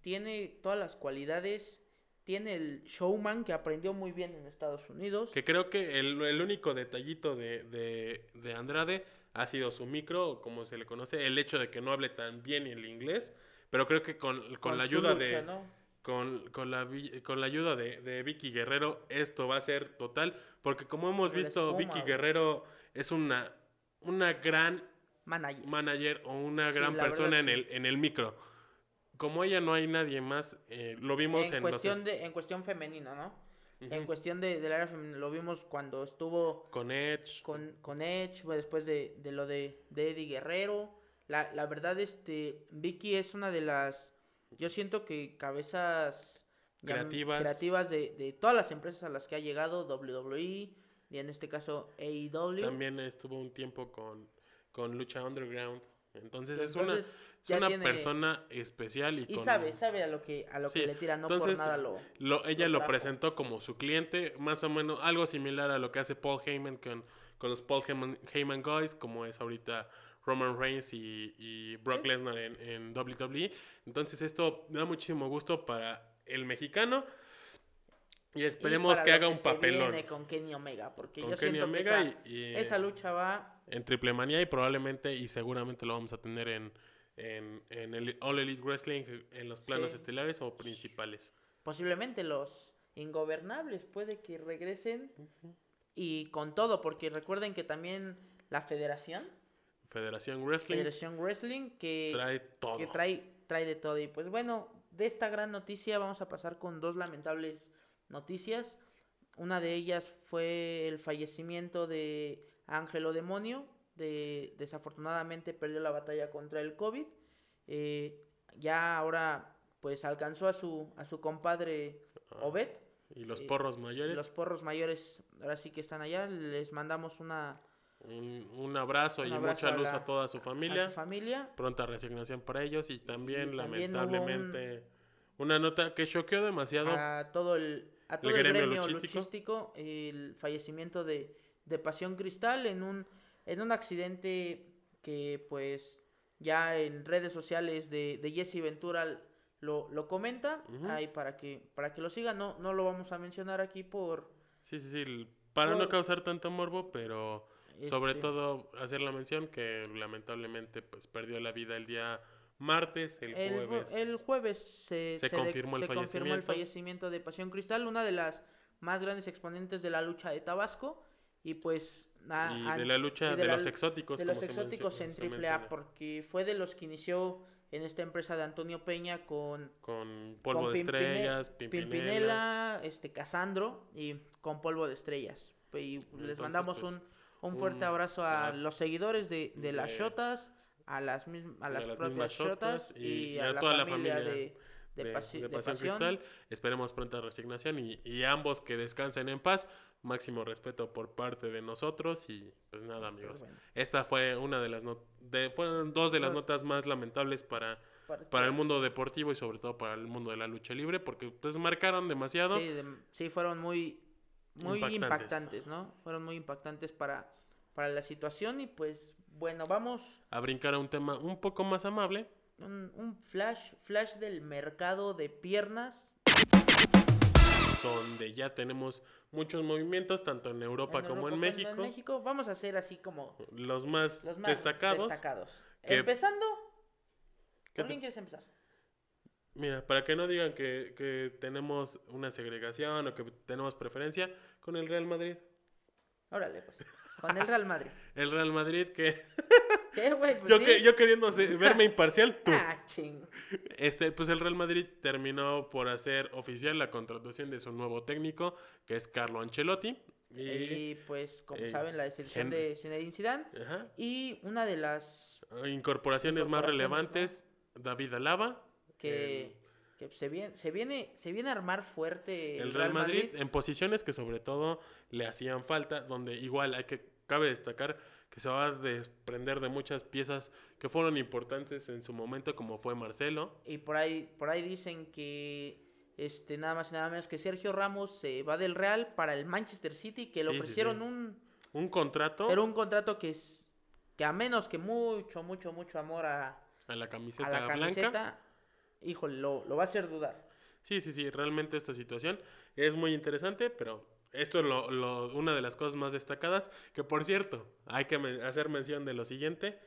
tiene todas las cualidades, tiene el showman que aprendió muy bien en Estados Unidos. Que creo que el, el único detallito de, de, de Andrade ha sido su micro, como se le conoce, el hecho de que no hable tan bien el inglés, pero creo que con, con, con la ayuda lucha, de ¿no? con, con la con la ayuda de, de Vicky Guerrero, esto va a ser total, porque como hemos pero visto, espuma, Vicky Guerrero es una una gran manager, manager o una gran sí, persona en sí. el en el micro. Como ella no hay nadie más, eh, lo vimos en, en cuestión los est- de en cuestión femenina, ¿no? Uh-huh. En cuestión de, del área femenina, lo vimos cuando estuvo... Con Edge. Con, con Edge, después de, de lo de, de Eddie Guerrero. La, la verdad, este Vicky es una de las... Yo siento que cabezas... Creativas. Llam, creativas de, de todas las empresas a las que ha llegado, W W E, y en este caso A E W. También estuvo un tiempo con, con Lucha Underground. Entonces, entonces es una, es una tiene... persona especial. Y, y con... sabe, sabe a lo que, a lo sí. que le tira, no entonces, por nada lo... lo ella lo, lo presentó como su cliente, más o menos algo similar a lo que hace Paul Heyman con, con los Paul Heyman, Heyman Guys, como es ahorita Roman Reigns y, y Brock ¿sí? Lesnar en, en W W E. Entonces esto da muchísimo gusto para el mexicano. Y esperemos y que haga que un papelón. Viene con Kenny Omega, porque con yo Kenny siento Omega que esa, y, y, esa lucha va... En Triple Manía, y probablemente y seguramente lo vamos a tener en, en, en el All Elite Wrestling, en los planos sí. estelares o principales. Posiblemente los ingobernables puede que regresen, uh-huh, y con todo, porque recuerden que también la federación... Federación Wrestling. Federación Wrestling que... Trae todo. Que trae, trae de todo. Y pues bueno, de esta gran noticia vamos a pasar con dos lamentables... noticias. Una de ellas fue el fallecimiento de Ángelo Demonio, de, desafortunadamente perdió la batalla contra el COVID. Eh, ya ahora pues alcanzó a su, a su compadre Obed. Y los porros mayores. Los porros mayores, ahora sí que están allá. Les mandamos una... Un, un abrazo un y abrazo mucha a luz la, a toda su familia. su familia. Pronta resignación para ellos. Y también, y también lamentablemente, un, una nota que choqueó demasiado a todo el, a todo el, el gremio, gremio luchístico. luchístico. El fallecimiento de, de Pasión Cristal en un, en un accidente que, pues, ya en redes sociales de, de Jesse Ventura lo, lo comenta. Uh-huh. Ahí para que, para que lo sigan. No, no lo vamos a mencionar aquí por... Sí, sí, sí. Para por... no causar tanto morbo, pero... Sobre este... todo hacer la mención que lamentablemente pues perdió la vida el día martes, el, el jueves. El jueves se, se, se, confirmó, de, el se confirmó el fallecimiento de Pasión Cristal, una de las más grandes exponentes de la lucha de Tabasco y pues... A, y de la lucha de, de la, los exóticos. De como los se exóticos menc- en triple A, porque fue de los que inició en esta empresa de Antonio Peña con... Con Polvo con de Pimpine- Estrellas, Pimpinela. Pimpinela, este, Casandro y con Polvo de Estrellas. Y entonces, les mandamos pues, un... Un fuerte abrazo a, a los seguidores de, de, de las Shotas, a las, mism, a las, las propias Shotas y, y a, a la toda familia la familia de, de, de, Pasi, de, Pasión de Pasión Cristal. Esperemos pronta resignación y, y ambos que descansen en paz. Máximo respeto por parte de nosotros y pues nada, amigos. Bueno. Esta fue una de las not- de, fueron dos de las notas más lamentables para, para, para el mundo deportivo y sobre todo para el mundo de la lucha libre porque pues marcaron demasiado. Sí, de, sí fueron muy... Muy impactantes. impactantes, ¿no? Fueron muy impactantes para, para la situación y pues, bueno, vamos... A brincar a un tema un poco más amable. Un, un flash, flash del mercado de piernas. Donde ya tenemos muchos movimientos, tanto en Europa, en Europa como en México. en México. Vamos a hacer así como... Los más, los más destacados. destacados. Que... Empezando, ¿por quién te... quieres empezar? Mira, para que no digan que, que tenemos una segregación o que tenemos preferencia, con el Real Madrid. Órale, pues, con el Real Madrid. El Real Madrid que... ¿Qué, güey? Pues yo, sí. que, yo queriendo verme imparcial, tú. Ah, ching. Este, pues el Real Madrid terminó por hacer oficial la contratación de su nuevo técnico, que es Carlo Ancelotti. Y, y pues, como eh, saben, la deserción Gen- de Zinedine Zidane. Ajá. Y una de las... Incorporaciones, incorporaciones más relevantes, ¿no? David Alaba. Que, que se viene, se viene, se viene a armar fuerte el Real Madrid, Madrid en posiciones que sobre todo le hacían falta, donde igual hay que cabe destacar que se va a desprender de muchas piezas que fueron importantes en su momento, como fue Marcelo. Y por ahí, por ahí dicen que este nada más y nada menos que Sergio Ramos se va del Real para el Manchester City, que sí, le ofrecieron sí, sí. un un contrato, pero un contrato que es que a menos que mucho, mucho, mucho amor a, a la camiseta, a la camiseta blanca. Híjole, lo, lo va a hacer dudar. Sí, sí, sí, realmente esta situación es muy interesante, pero esto es lo, lo, una de las cosas más destacadas, que por cierto, hay que me- hacer mención de lo siguiente.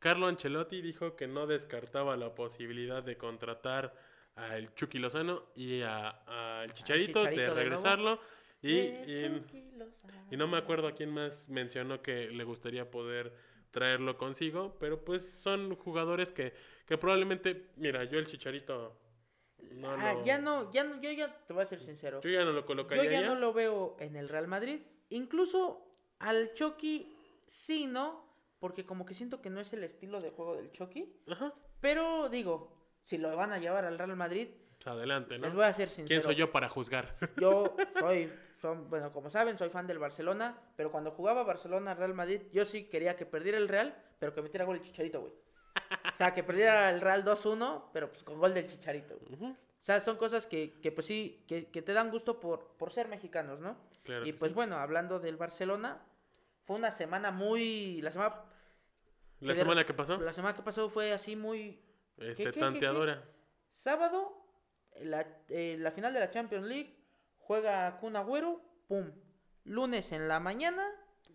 Carlo Ancelotti dijo que no descartaba la posibilidad de contratar al Chucky Lozano y al Chicharito, a Chicharito, de regresarlo. De y, y, y no me acuerdo a quién más mencionó que le gustaría poder... traerlo consigo, pero pues son jugadores que, que probablemente, mira, yo el Chicharito no ah, lo... ya no, ya no, yo ya te voy a ser sincero. Yo ya no lo colocaría. Yo ya, ya no lo veo en el Real Madrid, incluso al Chucky sí, ¿no? Porque como que siento que no es el estilo de juego del Chucky. Ajá. Pero digo, si lo van a llevar al Real Madrid, adelante, ¿no? Les voy a ser sincero. ¿Quién soy yo para juzgar? Yo soy, son, bueno, como saben, soy fan del Barcelona, pero cuando jugaba Barcelona-Real Madrid, yo sí quería que perdiera el Real, pero que metiera gol el Chicharito, güey. O sea, que perdiera el Real dos uno, pero pues con gol del Chicharito, güey. Uh-huh. O sea, son cosas que, que pues sí, que, que te dan gusto por, por ser mexicanos, ¿no? Claro. Y pues sí. Bueno, hablando del Barcelona, fue una semana muy... La semana... ¿La que semana de... que pasó? La semana que pasó fue así muy... Este, ¿Qué, qué, tanteadora. Qué, qué? Sábado... La, eh, la final de la Champions League juega Kun Agüero, pum. Lunes en la mañana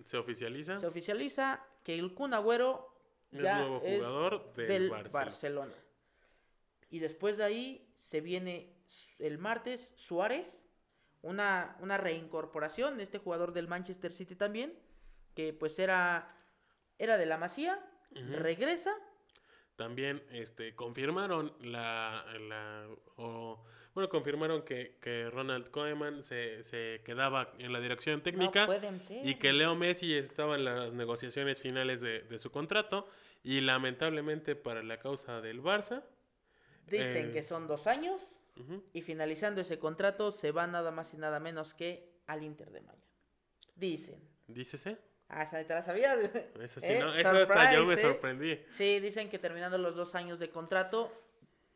se oficializa. Se oficializa que el Kun Agüero es ya nuevo jugador es del, del Barcelona. Barcelona. Y después de ahí se viene el martes Suárez, una, una reincorporación, este jugador del Manchester City también, que pues era, era de la Masía, uh-huh. Regresa. También este, confirmaron la, la o, bueno, confirmaron que, que Ronald Koeman se, se quedaba en la dirección técnica no pueden ser. Y que Leo Messi estaba en las negociaciones finales de, de su contrato y lamentablemente para la causa del Barça Dicen eh... que son dos años uh-huh. y finalizando ese contrato se va nada más y nada menos que al Inter de Miami. Dicen. ¿Dícese? Ah, ¿te la sabías? Eso sí, ¿eh? No, eso Surprise, hasta yo me eh? sorprendí. Sí, dicen que terminando los dos años de contrato,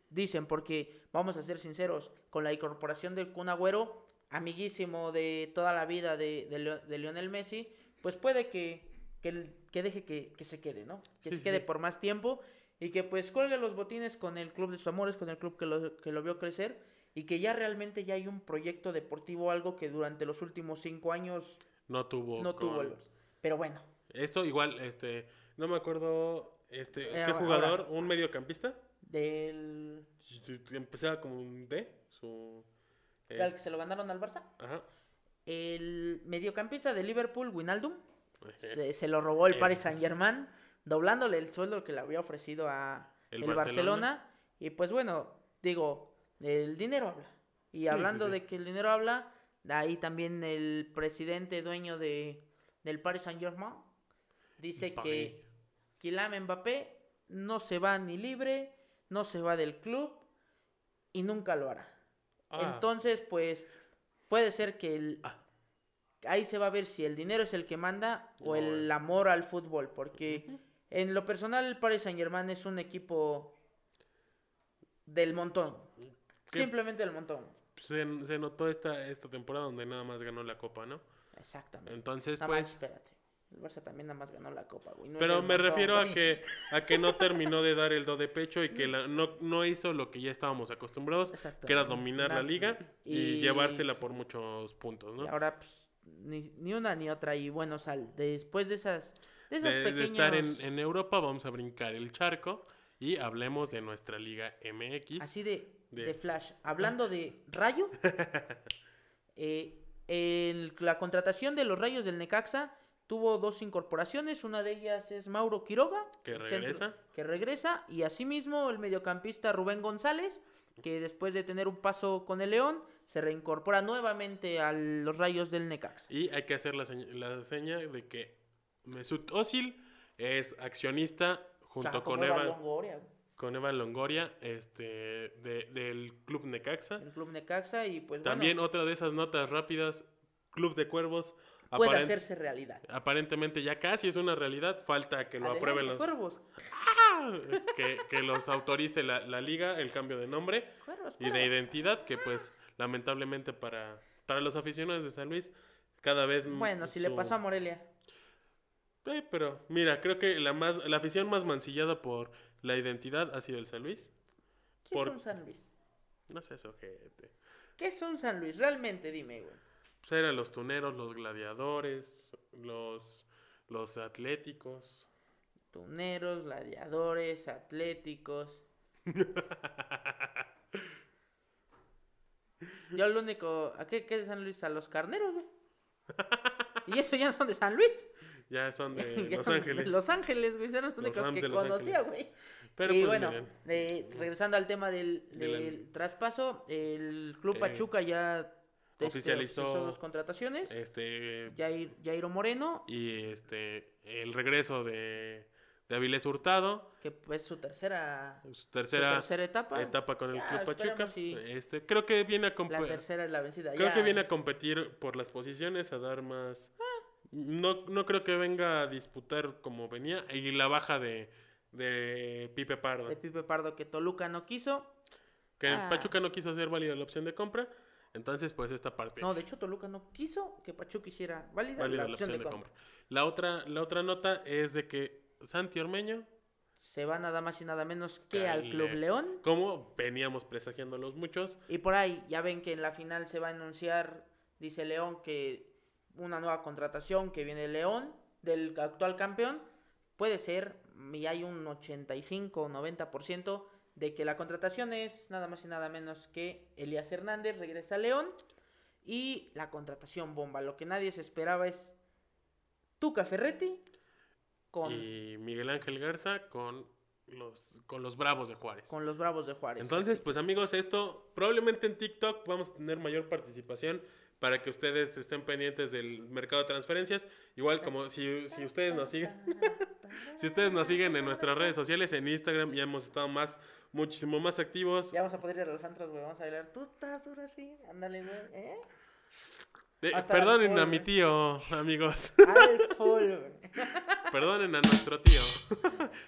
dicen, porque vamos a ser sinceros, con la incorporación del Kun Agüero, amiguísimo de toda la vida de, de, de Lionel Messi, pues puede que, que, que deje que, que se quede, ¿no? Que sí, se quede sí. por más tiempo y que pues cuelgue los botines con el club de sus amores, con el club que lo, que lo vio crecer y que ya realmente ya hay un proyecto deportivo, algo que durante los últimos cinco años no tuvo. No con... tuvo los... Pero bueno. Esto igual, este, no me acuerdo, este, eh, ¿qué jugador? Ahora, ¿un mediocampista? Del... Empezaba como un D, su... Al es... que se lo ganaron al Barça. Ajá. El mediocampista de Liverpool, Wijnaldum, se, se lo robó el, el Paris Saint-Germain, doblándole el sueldo que le había ofrecido a el, el Barcelona. Barcelona. Y pues bueno, digo, el dinero habla. Y sí, hablando sí, sí. de que el dinero habla, ahí también el presidente dueño de... del Paris Saint-Germain, dice Paris. que Kylian Mbappé no se va ni libre, no se va del club y nunca lo hará. Ah. Entonces, pues, puede ser que el... ah. ahí se va a ver si el dinero es el que manda o oh. el amor al fútbol, porque uh-huh. en lo personal el Paris Saint-Germain es un equipo del montón, ¿Qué? simplemente del montón. Se, se notó esta, esta temporada donde nada más ganó la Copa, ¿no? Exactamente. Entonces, nada pues... Más, espérate. El Barça también nada más ganó la Copa, güey. No pero me refiero todo, a que a que no terminó de dar el do de pecho y que la, no, no hizo lo que ya estábamos acostumbrados, que era dominar no, la liga y... y llevársela por muchos puntos, ¿no? Y ahora, pues, ni, ni una ni otra. Y bueno, sal, después de esas de, esos de, pequeños... de estar en, en Europa, vamos a brincar el charco y hablemos de nuestra Liga M X. Así de, de... de flash. Hablando de Rayo, eh... El, la contratación de los Rayos del Necaxa tuvo dos incorporaciones, una de ellas es Mauro Quiroga, que regresa, centro, que regresa y asimismo el mediocampista Rubén González, que después de tener un paso con el León, se reincorpora nuevamente a los Rayos del Necaxa. Y hay que hacer la seña, la seña de que Mesut Özil es accionista junto ah, con Eva Longoria. Con Eva Longoria, este, de, del Club Necaxa. El Club Necaxa y pues también bueno, otra de esas notas rápidas, Club de Cuervos. Puede aparent- hacerse realidad. Aparentemente ya casi es una realidad, falta que lo Adelante, aprueben los... Cuervos. ¡Ah! Que, que los autorice la, la liga, el cambio de nombre cuervos, y cuervos. de identidad, que pues lamentablemente para, para los aficionados de San Luis cada vez... Bueno, si su... le pasó a Morelia. Eh, pero mira, creo que la, más, la afición más mancillada por... La identidad ha sido el San Luis. ¿Qué Por... es un San Luis? No sé eso, gente. ¿Qué es un San Luis? Realmente dime, güey. Pues eran los tuneros, los gladiadores, los, los atléticos. Tuneros, gladiadores, atléticos. Yo lo único... ¿A qué, qué es de San Luis? A los carneros, güey. Y eso ya no son de San Luis. Ya son de Los Ángeles. Los Ángeles, güey, eran los únicos que conocía, güey. Pero y pues, bueno, eh, regresando al tema del, del, del traspaso, el Club eh, Pachuca ya este, oficializó sus contrataciones. Este, Jair, Jairo Moreno. Y este el regreso de, de Avilés Hurtado. Que pues su tercera, su tercera, su tercera etapa. etapa con ya, el Club Pachuca. Si este, creo que viene a competir. La tercera es la vencida. Creo ya. que viene a competir por las posiciones, a dar más... Ah. No, no creo que venga a disputar como venía. Y la baja de, de Pipe Pardo. De Pipe Pardo que Toluca no quiso. Que ah. Pachuca no quiso hacer válida la opción de compra. Entonces, pues esta parte. No, de hecho Toluca no quiso que Pachuca hiciera válida, válida la, la opción, opción de, de compra. compra. La otra, la otra nota es de que Santi Ormeño se va nada más y nada menos que al Club León. Como veníamos presagiándolos muchos. Y por ahí, ya ven que en la final se va a anunciar, dice León, que... una nueva contratación que viene de León, del actual campeón, puede ser, y hay un ochenta y cinco o noventa por ciento de que la contratación es nada más y nada menos que Elías Hernández regresa a León, y la contratación bomba, lo que nadie se esperaba es Tuca Ferretti con... y Miguel Ángel Garza con los, con los Bravos de Juárez. Con los Bravos de Juárez. Entonces, pues amigos, esto probablemente en TikTok vamos a tener mayor participación para que ustedes estén pendientes del mercado de transferencias. Igual como si, si ustedes nos siguen, si ustedes nos siguen en nuestras redes sociales, en Instagram ya hemos estado más, muchísimo más activos. Ya vamos a poder ir a los antros, güey, vamos a bailar. Tú estás duro así, ándale, güey, ¿eh? De, perdonen a mi tío, amigos. Alcohol. Perdonen a nuestro tío.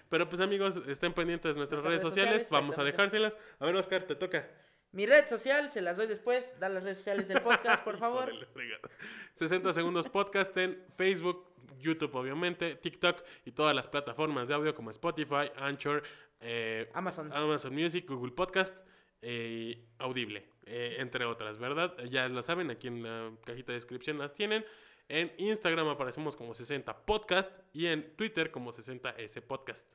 Pero pues amigos, estén pendientes de nuestras redes, redes sociales, sociales. Vamos a dejárselas. A ver, Oscar, te toca. Mi red social, se las doy después. Da las redes sociales del podcast, por favor. sesenta Segundos Podcast en Facebook, YouTube, obviamente, TikTok y todas las plataformas de audio como Spotify, Anchor, eh, Amazon. Amazon Music, Google Podcast, eh, Audible, eh, entre otras, ¿verdad? Ya lo saben, aquí en la cajita de descripción las tienen. En Instagram aparecemos como sesenta Podcast y en Twitter como sesenta ese Podcast.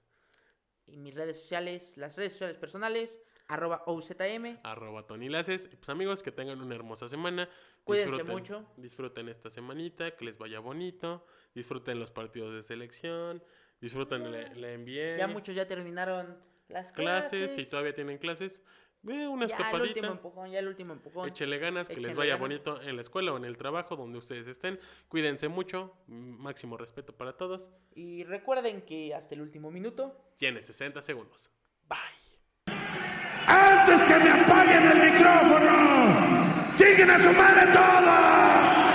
Y mis redes sociales, las redes sociales personales, arroba O Z M, arroba Tonilaces. Pues amigos, que tengan una hermosa semana. Cuídense, disfruten, mucho. Disfruten esta semanita, que les vaya bonito. Disfruten los partidos de selección. Disfruten la, la N B A. Ya muchos ya terminaron las clases. Si todavía tienen clases, eh, una ya escapadita. El último empujón, ya el último empujón. Échele ganas, que Échele les vaya ganas. bonito en la escuela o en el trabajo, donde ustedes estén. Cuídense mucho, máximo respeto para todos. Y recuerden que hasta el último minuto tiene sesenta segundos. Bye. ¡Antes que me apaguen el micrófono! ¡Chinguen a su madre todo!